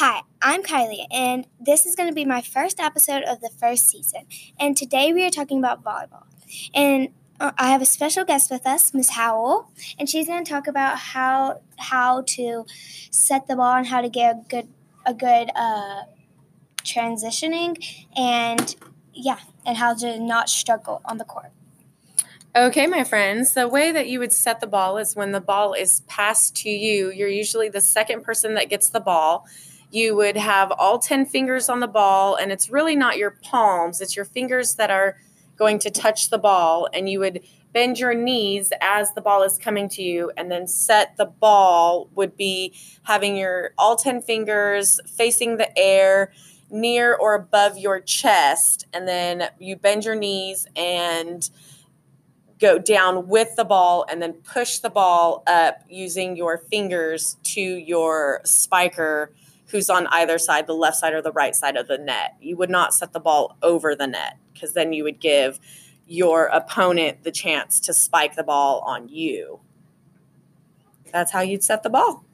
Hi, I'm Kylie, and this is going to be my first episode of the first season. And today we are talking about volleyball. And I have a special guest with us, Ms. Howell, and she's going to talk about how to set the ball and how to get a good transitioning, and how to not struggle on the court. Okay, my friends, the way that you would set the ball is when the ball is passed to you. You're usually the second person that gets the ball. You would have all 10 fingers on the ball, and it's really not your palms. It's your fingers that are going to touch the ball, and you would bend your knees as the ball is coming to you, and then set the ball would be having your all 10 fingers facing the air near or above your chest, and then you bend your knees and go down with the ball and then push the ball up using your fingers to your spiker who's on either side, the left side or the right side of the net. You would not set the ball over the net because then you would give your opponent the chance to spike the ball on you. That's how you'd set the ball.